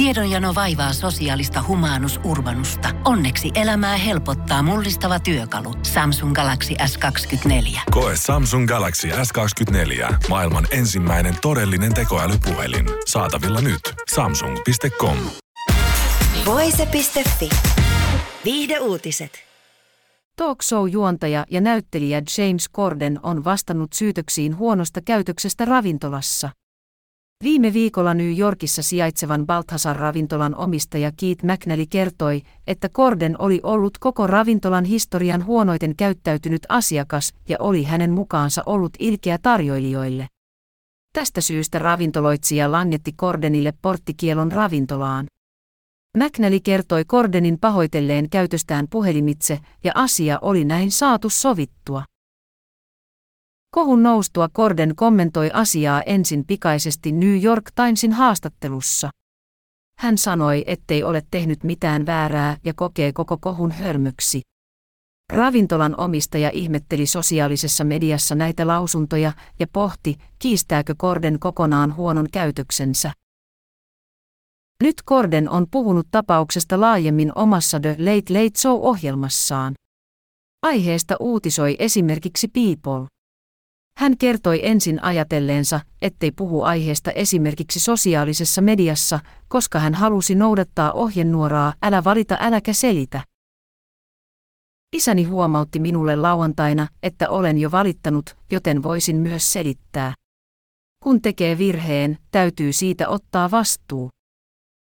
Tiedonjano vaivaa sosiaalista humanus urbanusta. Onneksi elämää helpottaa mullistava työkalu. Samsung Galaxy S24. Koe Samsung Galaxy S24. Maailman ensimmäinen todellinen tekoälypuhelin. Saatavilla nyt. Samsung.com. Voice.fi. Viihdeuutiset. Talk show-juontaja ja näyttelijä James Corden on vastannut syytöksiin huonosta käytöksestä ravintolassa. Viime viikolla New Yorkissa sijaitsevan Balthasar-ravintolan omistaja Keith McNally kertoi, että Corden oli ollut koko ravintolan historian huonoiten käyttäytynyt asiakas ja oli hänen mukaansa ollut ilkeä tarjoilijoille. Tästä syystä ravintoloitsija langetti Cordenille porttikielon ravintolaan. McNally kertoi Cordenin pahoitelleen käytöstään puhelimitse ja asia oli näin saatu sovittua. Kohun noustua Corden kommentoi asiaa ensin pikaisesti New York Timesin haastattelussa. Hän sanoi, ettei ole tehnyt mitään väärää ja kokee koko kohun hölmöksi. Ravintolan omistaja ihmetteli sosiaalisessa mediassa näitä lausuntoja ja pohti, kiistääkö Corden kokonaan huonon käytöksensä. Nyt Corden on puhunut tapauksesta laajemmin omassa The Late Late Show-ohjelmassaan. Aiheesta uutisoi esimerkiksi People. Hän kertoi ensin ajatelleensa, ettei puhu aiheesta esimerkiksi sosiaalisessa mediassa, koska hän halusi noudattaa ohjenuoraa älä valita äläkä selitä. Isäni huomautti minulle lauantaina, että olen jo valittanut, joten voisin myös selittää. Kun tekee virheen, täytyy siitä ottaa vastuu.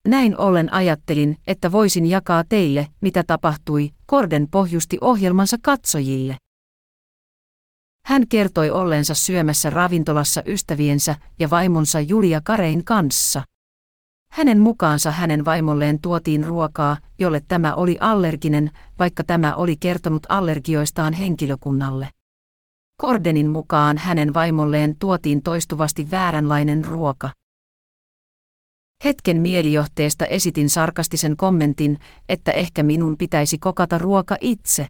Näin ollen ajattelin, että voisin jakaa teille, mitä tapahtui, Corden pohjusti ohjelmansa katsojille. Hän kertoi olleensa syömässä ravintolassa ystäviensä ja vaimonsa Julia Karein kanssa. Hänen mukaansa hänen vaimolleen tuotiin ruokaa, jolle tämä oli allerginen, vaikka tämä oli kertonut allergioistaan henkilökunnalle. Cordenin mukaan hänen vaimolleen tuotiin toistuvasti vääränlainen ruoka. Hetken mielijohteesta esitin sarkastisen kommentin, että ehkä minun pitäisi kokata ruoka itse.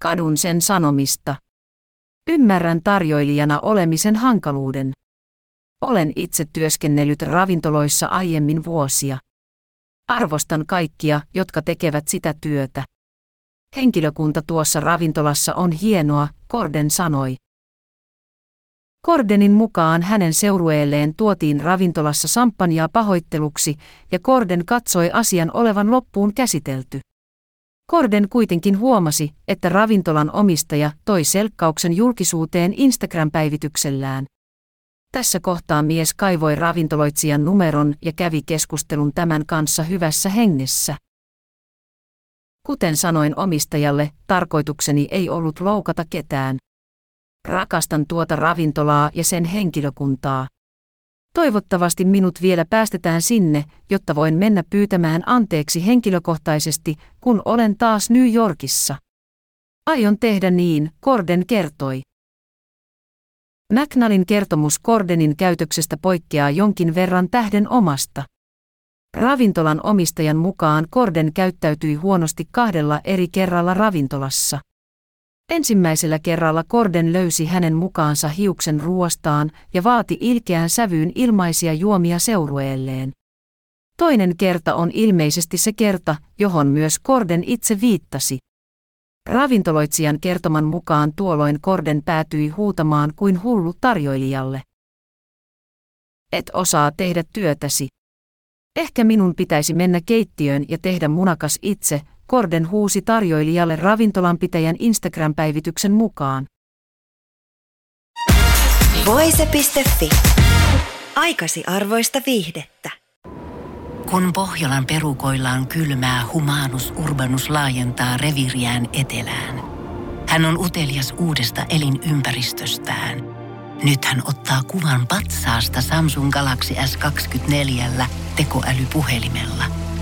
Kadun sen sanomista. Ymmärrän tarjoilijana olemisen hankaluuden. Olen itse työskennellyt ravintoloissa aiemmin vuosia. Arvostan kaikkia, jotka tekevät sitä työtä. Henkilökunta tuossa ravintolassa on hienoa, Corden sanoi. Cordenin mukaan hänen seurueelleen tuotiin ravintolassa samppanjaa pahoitteluksi ja Corden katsoi asian olevan loppuun käsitelty. Corden kuitenkin huomasi, että ravintolan omistaja toi selkkauksen julkisuuteen Instagram-päivityksellään. Tässä kohtaa mies kaivoi ravintoloitsijan numeron ja kävi keskustelun tämän kanssa hyvässä hengessä. Kuten sanoin omistajalle, tarkoitukseni ei ollut loukata ketään. Rakastan tuota ravintolaa ja sen henkilökuntaa. Toivottavasti minut vielä päästetään sinne, jotta voin mennä pyytämään anteeksi henkilökohtaisesti, kun olen taas New Yorkissa. Aion tehdä niin, Corden kertoi. McNallyn kertomus Cordenin käytöksestä poikkeaa jonkin verran tähden omasta. Ravintolan omistajan mukaan Corden käyttäytyi huonosti kahdella eri kerralla ravintolassa. Ensimmäisellä kerralla Corden löysi hänen mukaansa hiuksen ruoastaan ja vaati ilkeään sävyyn ilmaisia juomia seurueelleen. Toinen kerta on ilmeisesti se kerta, johon myös Corden itse viittasi. Ravintoloitsijan kertoman mukaan tuolloin Corden päätyi huutamaan kuin hullu tarjoilijalle. Et osaa tehdä työtäsi. Ehkä minun pitäisi mennä keittiöön ja tehdä munakas itse, Corden huusi tarjoilijalle ravintolanpitäjän Instagram-päivityksen mukaan. Voice.fi. Aikasi arvoista viihdettä. Kun Pohjolan perukoillaan kylmää, humanus urbanus laajentaa reviiriään etelään. Hän on utelias uudesta elinympäristöstään. Nyt hän ottaa kuvan patsaasta Samsung Galaxy S24 tekoälypuhelimella.